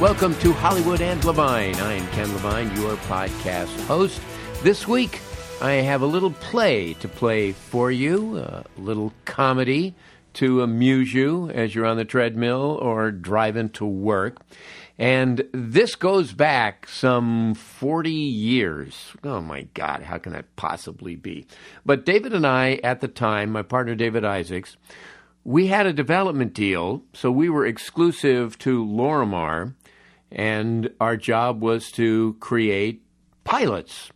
Welcome to Hollywood and Levine. I am Ken Levine, your podcast host. This week, I have a little play to play for you, a little comedy to amuse you as you're on the treadmill or driving to work. And this goes back some 40 years. Oh, my God, how can that possibly be? But David and I, at the time, my partner David Isaacs, we had a development deal, so we were exclusive to Lorimar. And our job was to create pilots.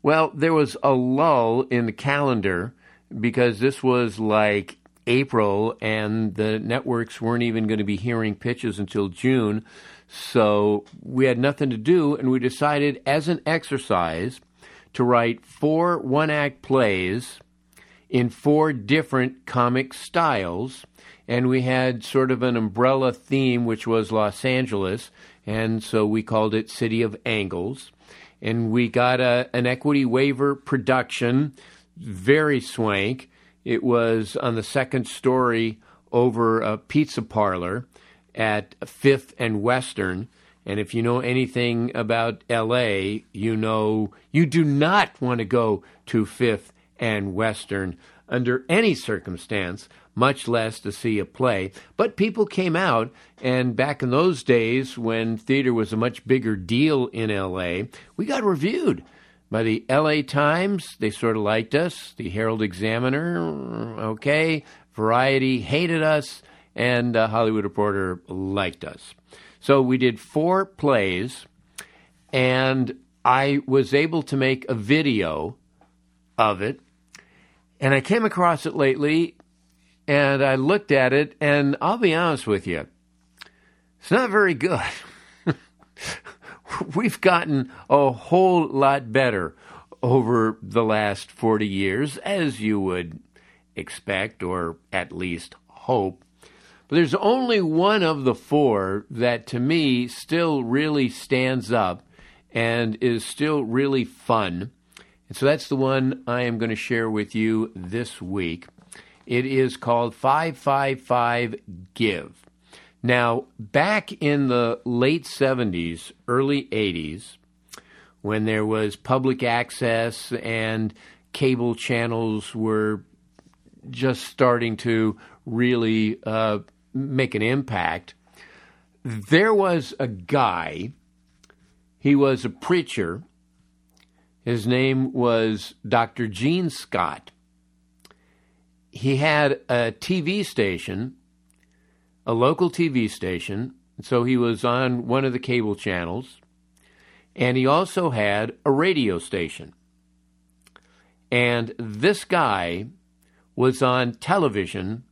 Well, there was a lull in the calendar because this was like April and the networks weren't even going to be hearing pitches until June. So we had nothing to do, and we decided as an exercise to write 4 one-act plays in 4 different comic styles. And we had sort of an umbrella theme, which was Los Angeles. And so we called it City of Angles. And we got an equity waiver production, very swank. It was on the second story over a pizza parlor at 5th and Western. And if you know anything about L.A., you know you do not want to go to 5th and Western under any circumstance, much less to see a play. But people came out, and back in those days when theater was a much bigger deal in L.A., we got reviewed by the L.A. Times. They sort of liked us. The Herald Examiner, okay. Variety hated us, and the Hollywood Reporter liked us. So we did 4 plays, and I was able to make a video of it, and I came across it lately. And I looked at it, and I'll be honest with you, it's not very good. We've gotten a whole lot better over the last 40 years, as you would expect, or at least hope. But there's only one of the 4 that, to me, still really stands up and is still really fun. And so that's the one I am going to share with you this week. It is called 555-GIVE. Now, back in the late 70s, early 80s, when there was public access and cable channels were just starting to really make an impact, there was a guy. He was a preacher. His name was Dr. Gene Scott. He had a TV station, a local TV station, so he was on one of the cable channels, and he also had a radio station. And this guy was on television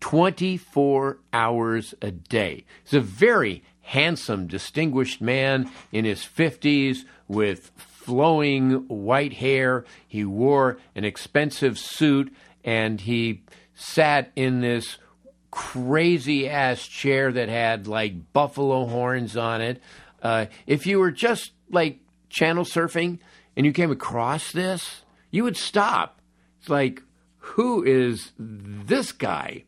24 hours a day. He's a very handsome, distinguished man in his 50s with flowing white hair. He wore an expensive suit, and he sat in this crazy-ass chair that had, like, buffalo horns on it. If you were just, like, channel surfing and you came across this, you would stop. It's like, who is this guy?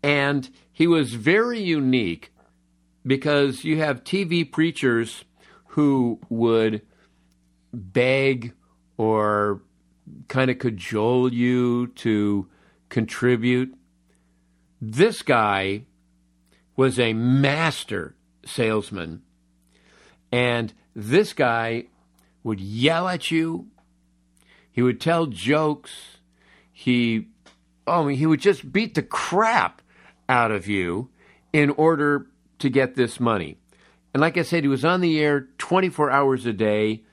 And he was very unique because you have TV preachers who would beg or kind of cajole you to contribute. This guy was a master salesman, and this guy would yell at you. He would tell jokes. He would just beat the crap out of you in order to get this money. And like I said, he was on the air 24 hours a day.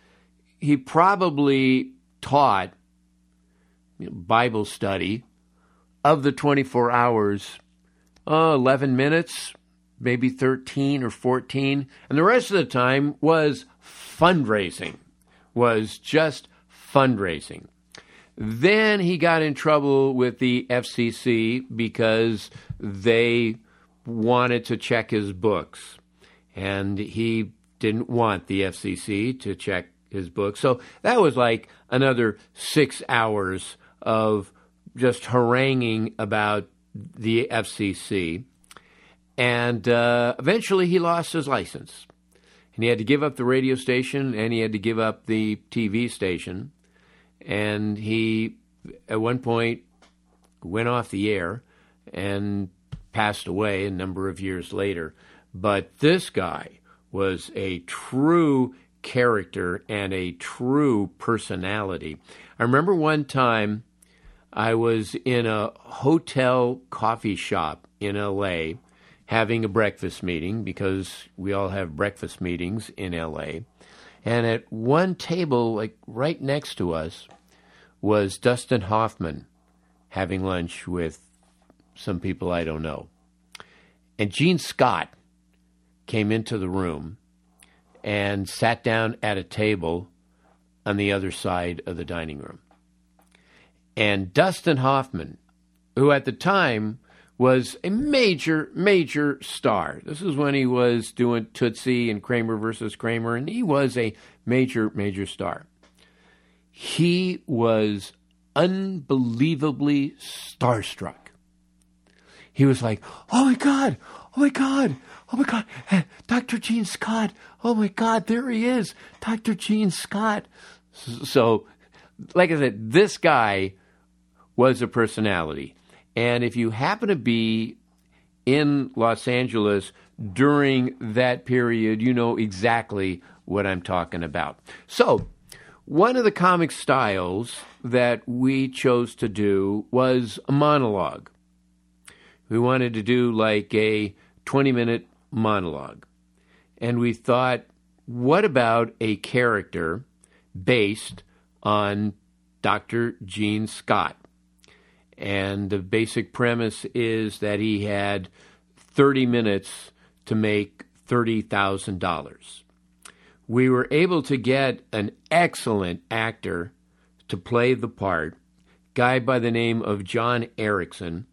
He probably taught Bible study of the 24 hours, 11 minutes, maybe 13 or 14. And the rest of the time was fundraising, was just fundraising. Then he got in trouble with the FCC because they wanted to check his books. And he didn't want the FCC to check his books. So that was like another 6 hours of just haranguing about the FCC. And eventually he lost his license. And he had to give up the radio station, and he had to give up the TV station. And he, at one point, went off the air and passed away a number of years later. But this guy was a true character and a true personality. I remember one time I was in a hotel coffee shop in L.A. having a breakfast meeting, because we all have breakfast meetings in L.A., and at one table, like right next to us, was Dustin Hoffman having lunch with some people I don't know. And Gene Scott came into the room and sat down at a table on the other side of the dining room. And Dustin Hoffman, who at the time was a major, major star. This is when he was doing Tootsie and Kramer versus Kramer, and he was a major, major star. He was unbelievably starstruck. He was like, oh, my God, oh, my God, oh, my God, Dr. Gene Scott, oh, my God, there he is, Dr. Gene Scott. So, like I said, this guy was a personality. And if you happen to be in Los Angeles during that period, you know exactly what I'm talking about. So one of the comic styles that we chose to do was a monologue. We wanted to do like a 20-minute monologue. And we thought, what about a character based on Dr. Gene Scott? And the basic premise is that he had 30 minutes to make $30,000. We were able to get an excellent actor to play the part, guy by the name of John Erickson,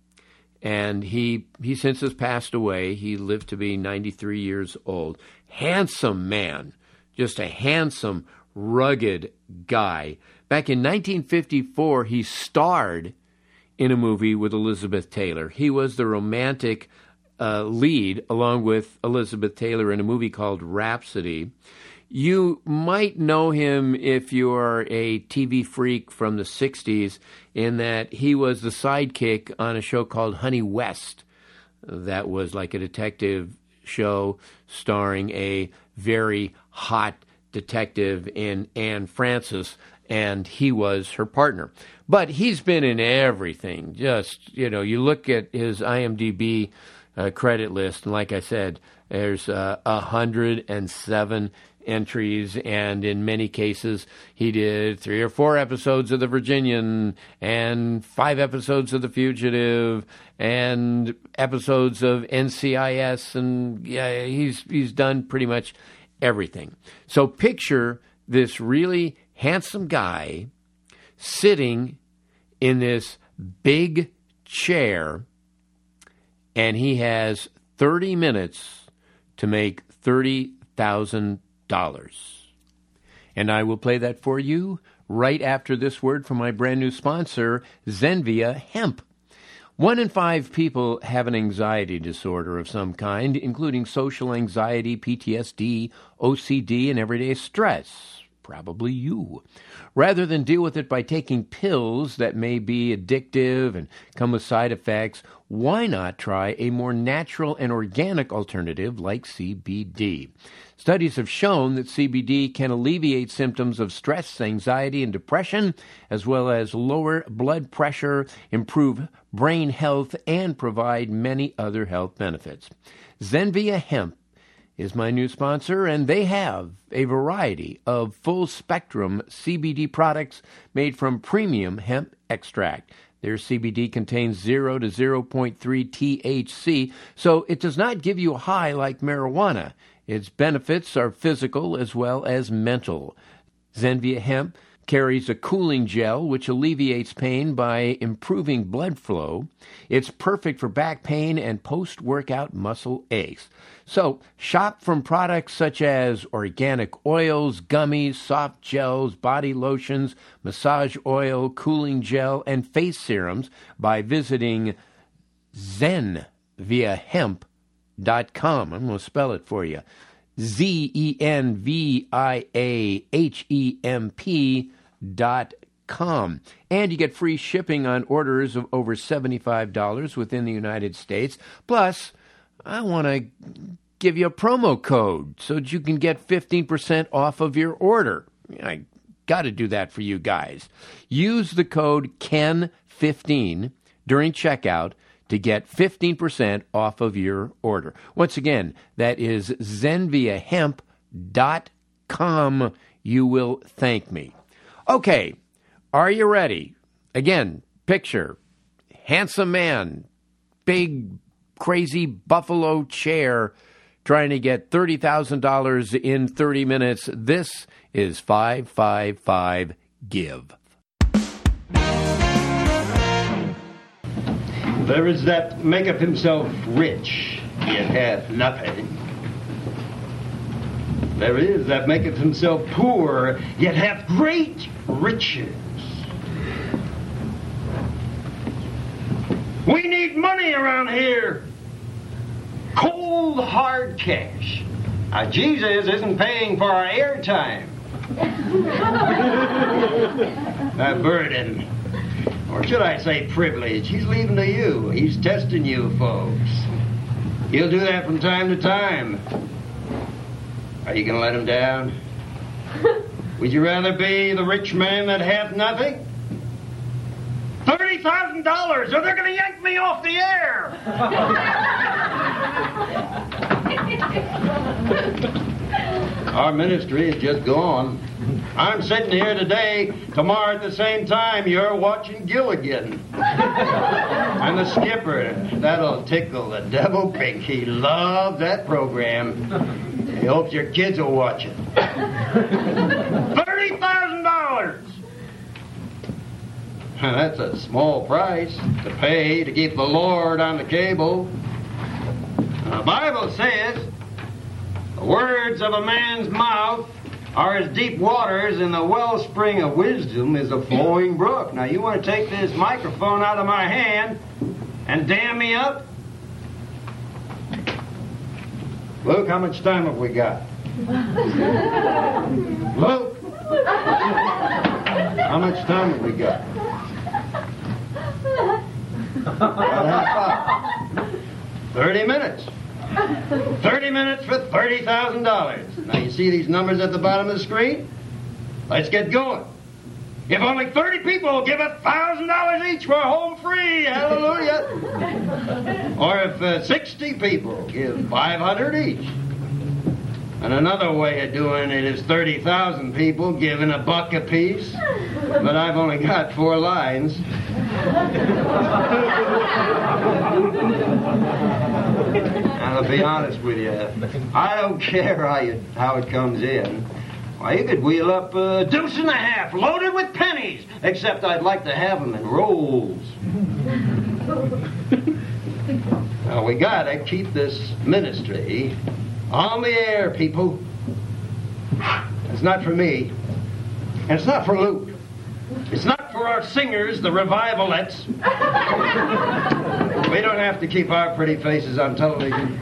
and he since has passed away. He lived to be 93 years old. Handsome man, just a handsome, rugged guy. Back in 1954, he starred in a movie with Elizabeth Taylor. He was the romantic lead, along with Elizabeth Taylor, in a movie called Rhapsody. You might know him if you are a TV freak from the 60s, in that he was the sidekick on a show called Honey West. That was like a detective show starring a very hot detective in Anne Francis, and he was her partner. But he's been in everything. Just, you know, you look at his IMDb credit list, and like I said, there's 107 entries, and in many cases, he did 3 or 4 episodes of The Virginian, and 5 episodes of The Fugitive, and episodes of NCIS, and yeah, he's done pretty much everything. So picture this really handsome guy sitting in this big chair, and he has 30 minutes to make $30,000. And I will play that for you right after this word from my brand new sponsor, Zenvia Hemp. 1 in 5 people have an anxiety disorder of some kind, including social anxiety, PTSD, OCD, and everyday stress. probably you, rather than deal with it by taking pills that may be addictive and come with side effects. Why not try a more natural and organic alternative like CBD? Studies have shown that CBD can alleviate symptoms of stress, anxiety, and depression, as well as lower blood pressure, improve brain health, and provide many other health benefits. Zenvia Hemp is my new sponsor, and they have a variety of full-spectrum CBD products made from premium hemp extract. Their CBD contains 0 to 0.3 THC, so it does not give you a high like marijuana. Its benefits are physical as well as mental. Zenvia Hemp carries a cooling gel which alleviates pain by improving blood flow. It's perfect for back pain and post-workout muscle aches. So shop from products such as organic oils, gummies, soft gels, body lotions, massage oil, cooling gel, and face serums by visiting ZenviaHemp.com. I'm going to spell it for you. ZenviaHemp.com. And you get free shipping on orders of over $75 within the United States. Plus, I want to give you a promo code so that you can get 15% off of your order. I got to do that for you guys. Use the code KEN15 during checkout to get 15% off of your order. Once again, that is ZenviaHemp.com. You will thank me. Okay, are you ready? Again, picture, handsome man, big, crazy buffalo chair, trying to get $30,000 in 30 minutes. This is 555-GIVE. There is that maketh himself rich, yet hath nothing. There is that maketh himself poor, yet hath great riches. We need money around here. Cold, hard cash. Now, Jesus isn't paying for our airtime. A burden. Or should I say privilege. He's leaving to you. He's testing you, folks. He'll do that from time to time. Are you going to let him down? Would you rather be the rich man that hath nothing? $30,000 or they're going to yank me off the air! Our ministry is just gone. I'm sitting here today, tomorrow at the same time you're watching Gilligan. I'm the skipper. That'll tickle the devil pink. He loved that program. He hopes your kids will watch it. $30,000! That's a small price to pay to keep the Lord on the cable. The Bible says, the words of a man's mouth are as deep waters, and the wellspring of wisdom is a flowing brook. Now, you want to take this microphone out of my hand and dam me up? Luke, how much time have we got? Luke! How much time have we got? About 30 minutes. 30 minutes for $30,000. Now you see these numbers at the bottom of the screen? Let's get going. If only 30 people will give $1,000 each, we're home free. Hallelujah. Or if 60 people give 500 each. And another way of doing it is 30,000 people giving $1 apiece. But I've only got 4 lines. I'll be honest with you. I don't care how it comes in. Why, you could wheel up a $2.50 loaded with pennies, except I'd like to have them in rolls. Now, we gotta keep this ministry on the air, people. It's not for me, and it's not for Luke. It's not for our singers, the revivalettes. We don't have to keep our pretty faces on television.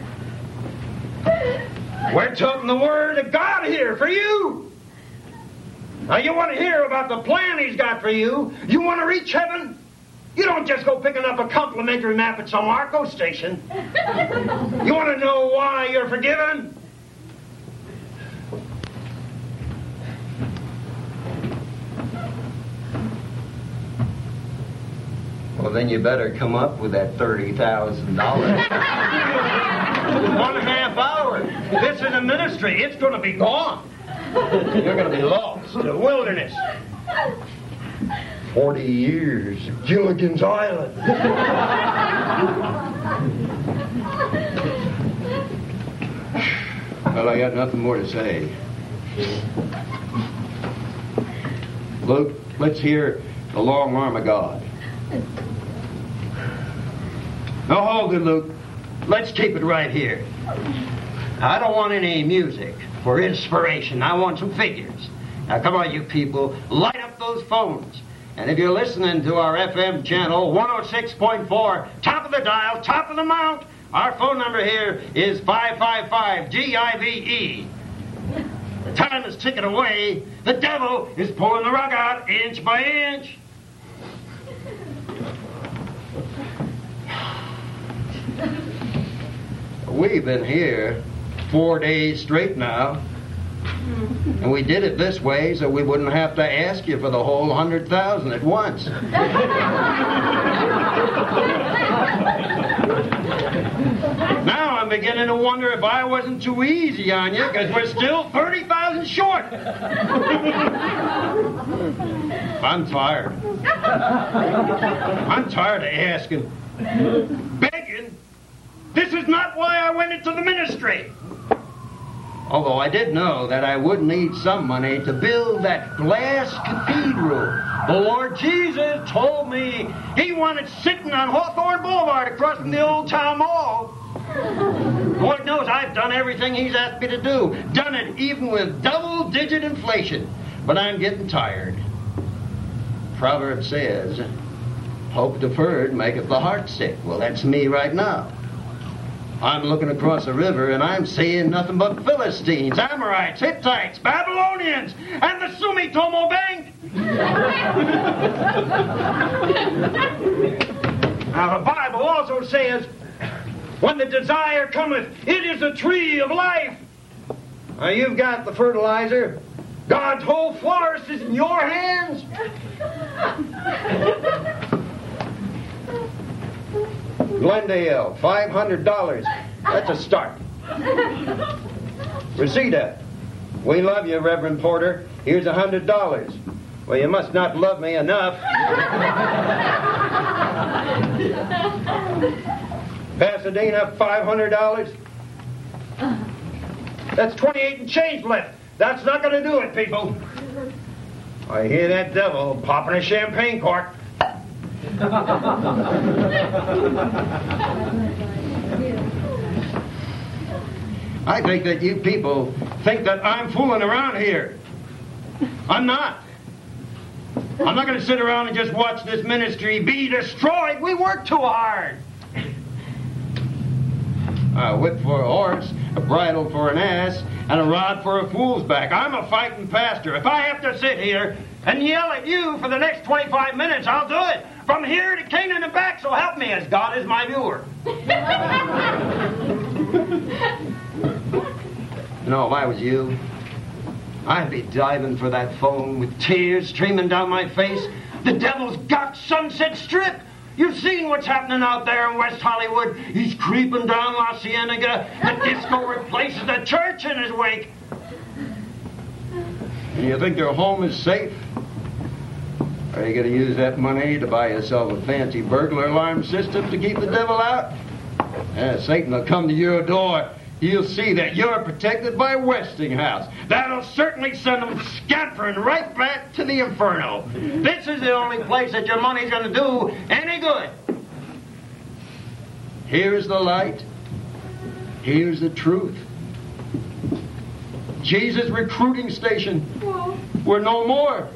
We're talking the Word of God here for you. Now, you want to hear about the plan he's got for you? You want to reach heaven? You don't just go picking up a complimentary map at some Arco station. You want to know why you're forgiven? Well, then you better come up with that $30,000. 1.5 hours. This is a ministry. It's going to be gone. You're going to be lost in the wilderness. 40 years, Gilligan's Island. Well, I got nothing more to say. Luke, let's hear the long arm of God. No, hold it, Luke. Let's keep it right here. I don't want any music for inspiration. I want some figures. Now, come on, you people. Light up those phones. And if you're listening to our FM channel, 106.4, top of the dial, top of the mount, our phone number here is 555-GIVE. The time is ticking away. The devil is pulling the rug out inch by inch. We've been here 4 days straight now. And we did it this way so we wouldn't have to ask you for the whole 100,000 at once. Now I'm beginning to wonder if I wasn't too easy on you, because we're still 30,000 short. I'm tired. I'm tired of asking. Begging? This is not why I went into the ministry. Although I did know that I would need some money to build that glass cathedral. The Lord Jesus told me he wanted sitting on Hawthorne Boulevard across from the Old Town Mall. Lord knows I've done everything he's asked me to do. Done it even with double-digit inflation. But I'm getting tired. Proverbs says, hope deferred maketh the heart sick. Well, that's me right now. I'm looking across the river, and I'm seeing nothing but Philistines, Amorites, Hittites, Babylonians, and the Sumitomo Bank. Now, the Bible also says, when the desire cometh, it is a tree of life. Now, you've got the fertilizer. God's whole forest is in your hands. Glendale, $500. That's a start. Reseda, we love you, Reverend Porter. Here's $100. Well, you must not love me enough. Pasadena, $500. That's 28 and change left. That's not going to do it, people. I hear that devil popping a champagne cork. I think that you people think that I'm fooling around here. I'm not. I'm not going to sit around and just watch this ministry be destroyed. We work too hard. A whip for a horse, a bridle for an ass, and a rod for a fool's back. I'm a fighting pastor. If I have to sit here and yell at you for the next 25 minutes, I'll do it. From here to Canaan and back, so help me as God is my viewer. You know, if I was you, I'd be diving for that phone with tears streaming down my face. The devil's got Sunset Strip. You've seen what's happening out there in West Hollywood. He's creeping down La Cienega. The disco replaces the church in his wake. And you think your home is safe? Are you going to use that money to buy yourself a fancy burglar alarm system to keep the devil out? Yeah, Satan will come to your door. You'll see that you're protected by Westinghouse. That'll certainly send them scampering right back to the inferno. This is the only place that your money's going to do any good. Here's the light. Here's the truth. Jesus' recruiting station. We're no more.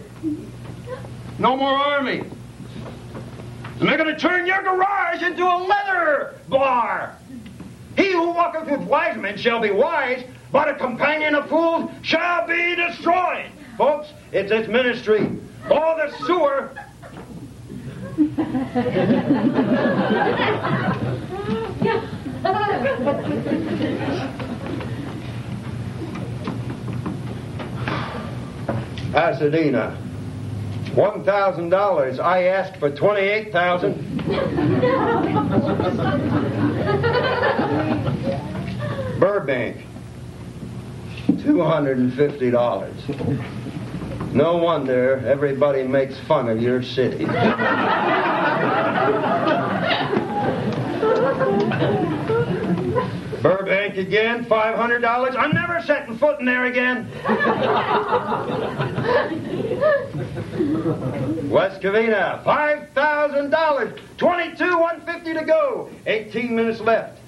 No more army. And they're going to turn your garage into a leather bar. He who walketh with wise men shall be wise, but a companion of fools shall be destroyed. folks. It's its ministry. Oh, the sewer! Pasadena. $1,000. I asked for $28,000. Burbank. $250. No wonder everybody makes fun of your city. Burbank again, $500. I'm never setting foot in there again. West Covina, $5,000. 22, 150 to go. 18 minutes left.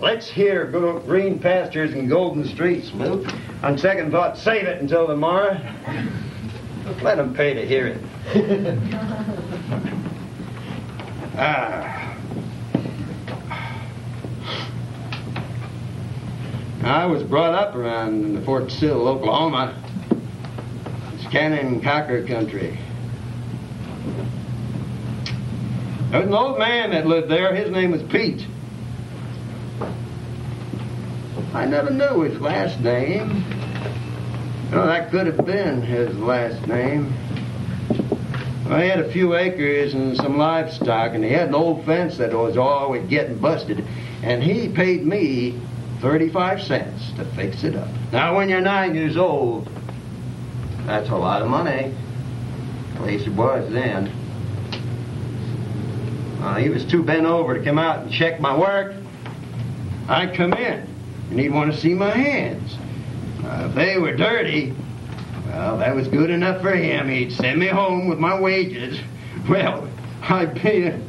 Let's hear good old green pastures and golden streets, Luke. On second thought, save it until tomorrow. Let them pay to hear it. I was brought up around the Fort Sill, Oklahoma. It's Cannon Cocker country. There was an old man that lived there. His name was Pete. I never knew his last name. Well, that could have been his last name. Well, he had a few acres and some livestock, and he had an old fence that was always getting busted, and he paid me 35 cents to fix it up. Now, when you're 9 years old, that's a lot of money. At least it was then. He was too bent over to come out and check my work. I come in, and he'd want to see my hands. If they were dirty, well, that was good enough for him. He'd send me home with my wages. Well, I'd pay him.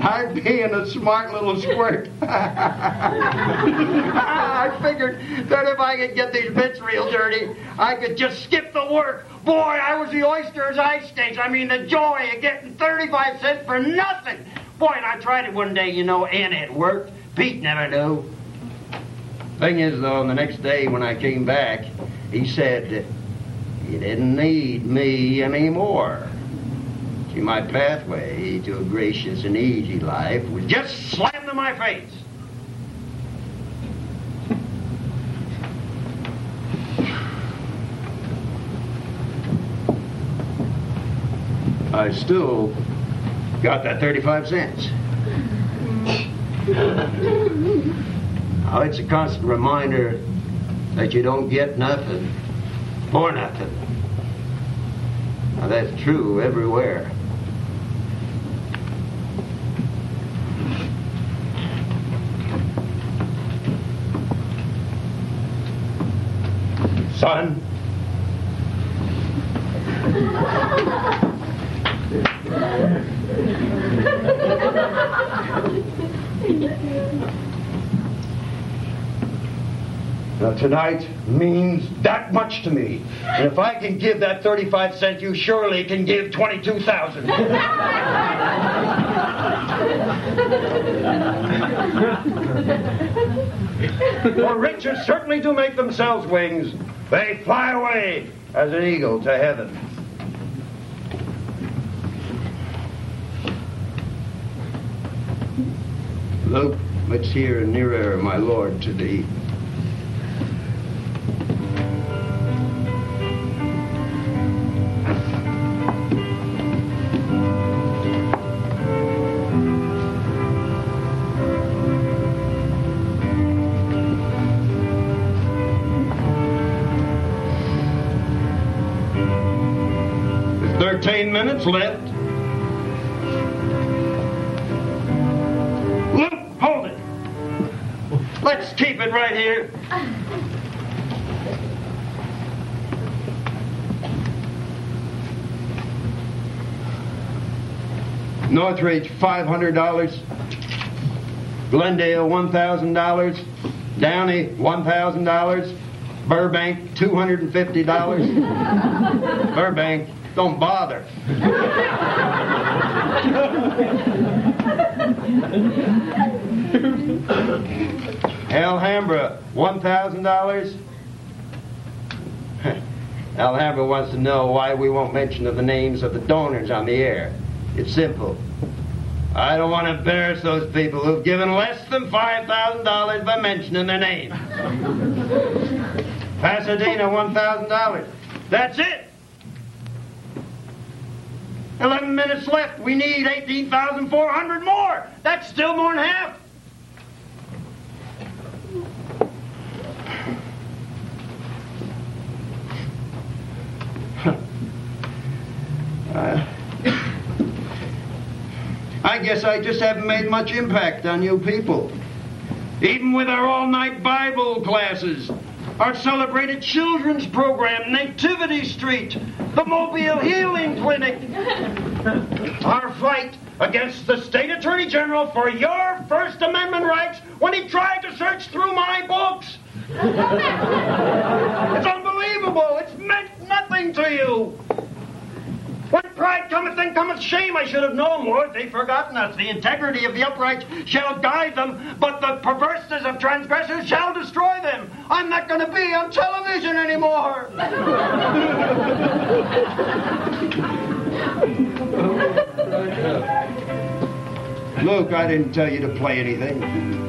I'd be in a smart little squirt. I figured that if I could get these bits real dirty, I could just skip the work. Boy, I was the oyster's eye stage. I mean, the joy of getting 35 cents for nothing. Boy, and I tried it one day, you know, and it worked. Pete never knew. Thing is, though, the next day when I came back, he said, "You didn't need me anymore." See, my pathway to a gracious and easy life was just slammed in my face. I still got that 35 cents. Now, it's a constant reminder that you don't get nothing for nothing. Now, that's true everywhere. Son. Now, tonight means that much to me. And if I can give that 35 cents, you surely can give 22,000. For riches certainly do make themselves wings. They fly away as an eagle to heaven. Look, let's hear and nearer, my Lord, to thee. Left. Look, hold it. Let's keep it right here. Northridge, $500. Glendale, $1,000. Downey, $1,000. Burbank, $250. Burbank, don't bother. Alhambra, $1,000. Al Hammer wants to know why we won't mention the names of the donors on the air. It's simple. I don't want to embarrass those people who've given less than $5,000 by mentioning their name. Pasadena, $1,000. That's it. 11 minutes left. We need 18,400 more. That's still more than half. I guess I just haven't made much impact on you people. Even with our all-night Bible classes, our celebrated children's program, Nativity Street, the Mobile Healing Clinic, our fight against the State Attorney General for your First Amendment rights when he tried to search through my books. It's unbelievable. It's meant nothing to you. When pride cometh, then cometh shame. I should have known, Lord, they've forgotten us. The integrity of the upright shall guide them, but the perverseness of transgressors shall destroy them. I'm not going to be on television anymore. Luke, I didn't tell you to play anything.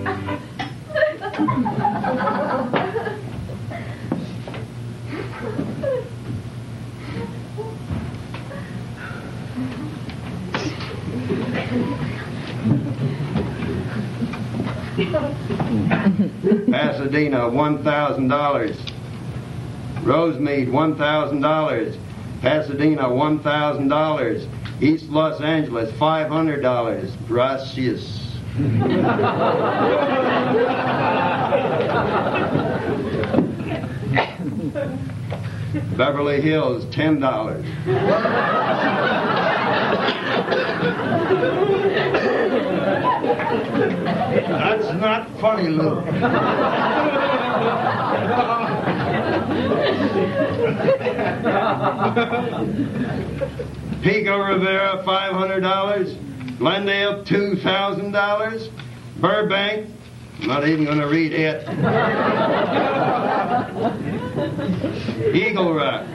Pasadena, $1,000. Rosemead, $1,000. Pasadena, $1,000. East Los Angeles, $500. Gracias. Beverly Hills, $10. That's not funny, Luke. Pico Rivera, $500. Glendale, $2,000. Burbank, I'm not even going to read it. Eagle Rock.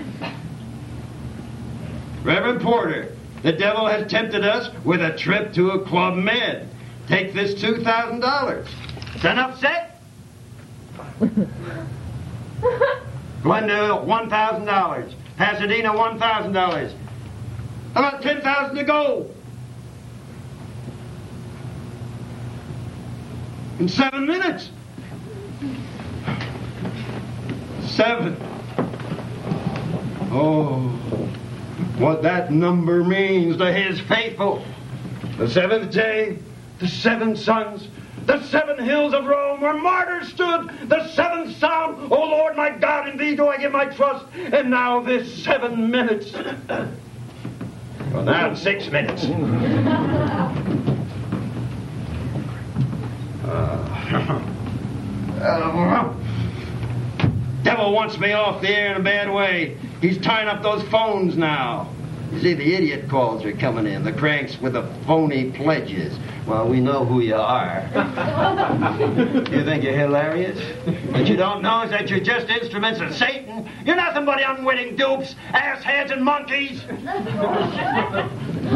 Reverend Porter, the devil has tempted us with a trip to a Club Med. Take this $2,000. Is that upset? Glendale, $1,000. Pasadena, $1,000. About $10,000 to go. In 7 minutes. 7. Oh, what that number means to his faithful. The seventh day. The seven sons, the seven hills of Rome where martyrs stood, the seventh psalm, O Lord my God, in thee do I give my trust, and now this 7 minutes. Well, now 6 minutes. Devil wants me off the air in a bad way. He's tying up those phones now. You see, the idiot calls are coming in, the cranks with the phony pledges. Well, we know who you are. You think you're hilarious? What you don't know is that you're just instruments of Satan. You're nothing but unwitting dupes, assheads and monkeys.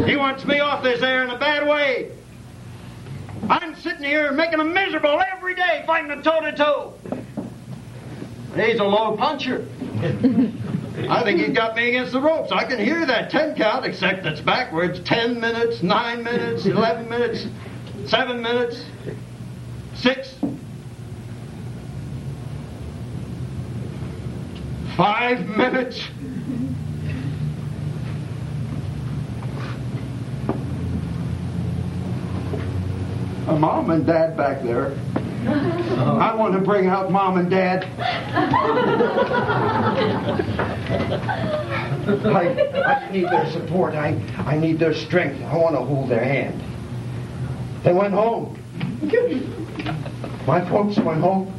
He wants me off this air in a bad way. I'm sitting here making him miserable every day, fighting him toe-to-toe. He's a low puncher. I think he's got me against the ropes. I can hear that 10 count, except it's backwards. 10 minutes, 9 minutes, 11 minutes, 7 minutes, 6, 5 minutes. Mom and Dad back there. I want to bring out Mom and Dad. I need their support. I need their strength. I want to hold their hand. They went home. My folks went home.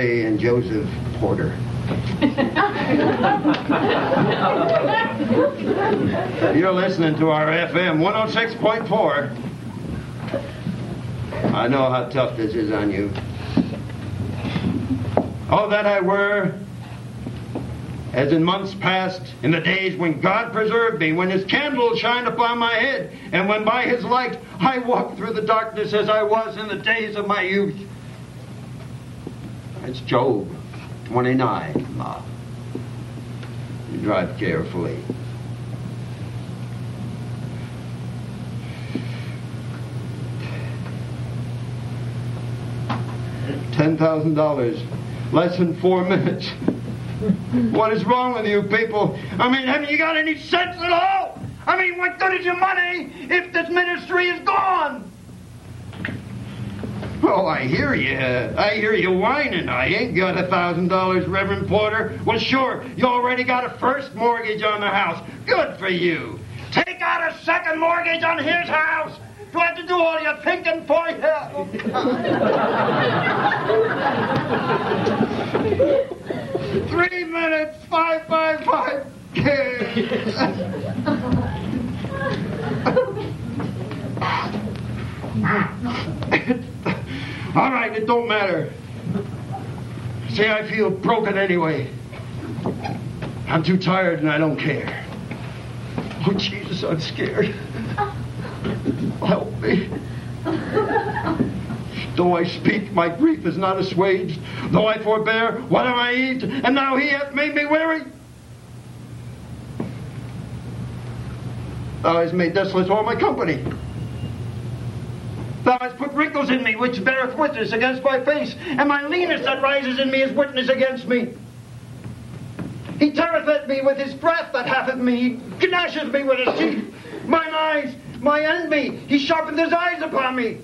Mary and Joseph Porter. You're listening to our FM 106.4. I know how tough this is on you. Oh, that I were, as in months past, in the days when God preserved me, when his candle shined upon my head, and when by his light I walked through the darkness as I was in the days of my youth. It's Job 29, Ma. You drive carefully. $10,000. Less than 4 minutes. What is wrong with you people? I mean, haven't you got any sense at all? I mean, what good is your money if this ministry is gone? Oh, I hear you. I hear you whining. I ain't got $1,000, Reverend Porter. Well, sure, you already got a first mortgage on the house. Good for you. Take out a second mortgage on his house. You have to do all your thinking for you. Oh, 3 minutes, 555 kids. All right, it don't matter. See, I feel broken anyway. I'm too tired and I don't care. Oh, Jesus, I'm scared. Help me. Though I speak, my grief is not assuaged. Though I forbear, what am I eat? And now he hath made me weary. Thou hast made desolate all my company. Thou hast put wrinkles in me, which beareth witness against my face, and my leanness that rises in me is witness against me. He teareth at me with his breath that hath at me. He gnasheth me with his teeth. Mine eyes, my enemy, he sharpened his eyes upon me.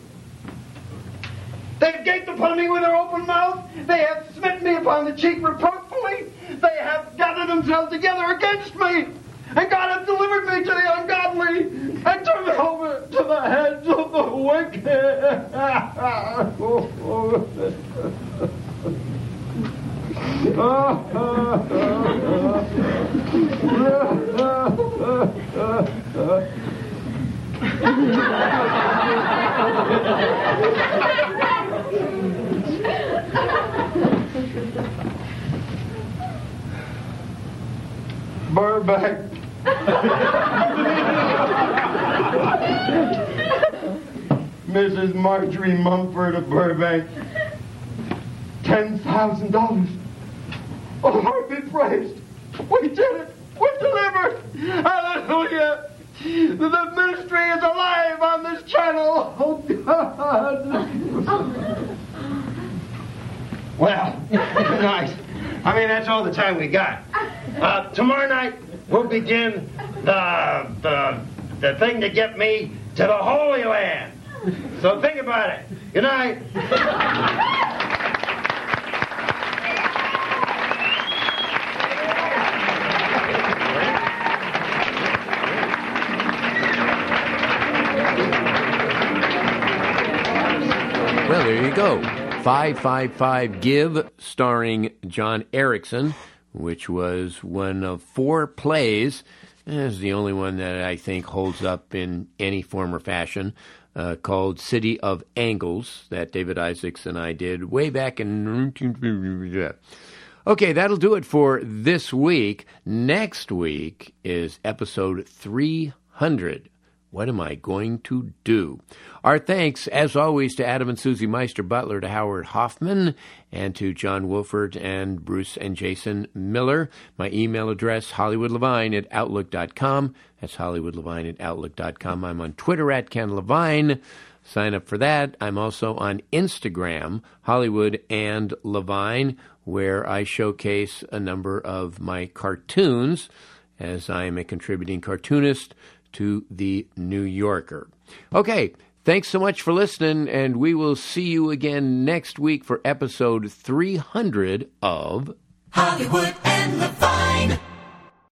They have gaped upon me with their open mouth. They have smitten me upon the cheek reproachfully. They have gathered themselves together against me. And God hath delivered me to the ungodly, and turned me over to the hands of the wicked. Burbank. Mrs. Marjorie Mumford of Burbank. $10,000. Oh, Lord be praised. We did it. We delivered. Hallelujah. The ministry is alive on this channel. Oh, God. Well, good night. I mean, that's all the time we got. Tomorrow night, we'll begin the thing to get me to the Holy Land. So think about it. Good night. Well, there you go. 555-GIVE, starring John Erickson, which was one of four plays. It's the only one that I think holds up in any form or fashion, called City of Angles, that David Isaacs and I did way back in... Okay, that'll do it for this week. Next week is episode 300. What am I going to do? Our thanks, as always, to Adam and Susie Meister Butler, to Howard Hoffman, and to John Wolford and Bruce and Jason Miller. My email address, HollywoodLevine@Outlook.com. That's HollywoodLevine@Outlook.com. I'm on Twitter at Ken Levine. Sign up for that. I'm also on Instagram, Hollywood and Levine, where I showcase a number of my cartoons, as I am a contributing cartoonist to the New Yorker. Okay, thanks so much for listening, and we will see you again next week for episode 300 of Hollywood and Levine.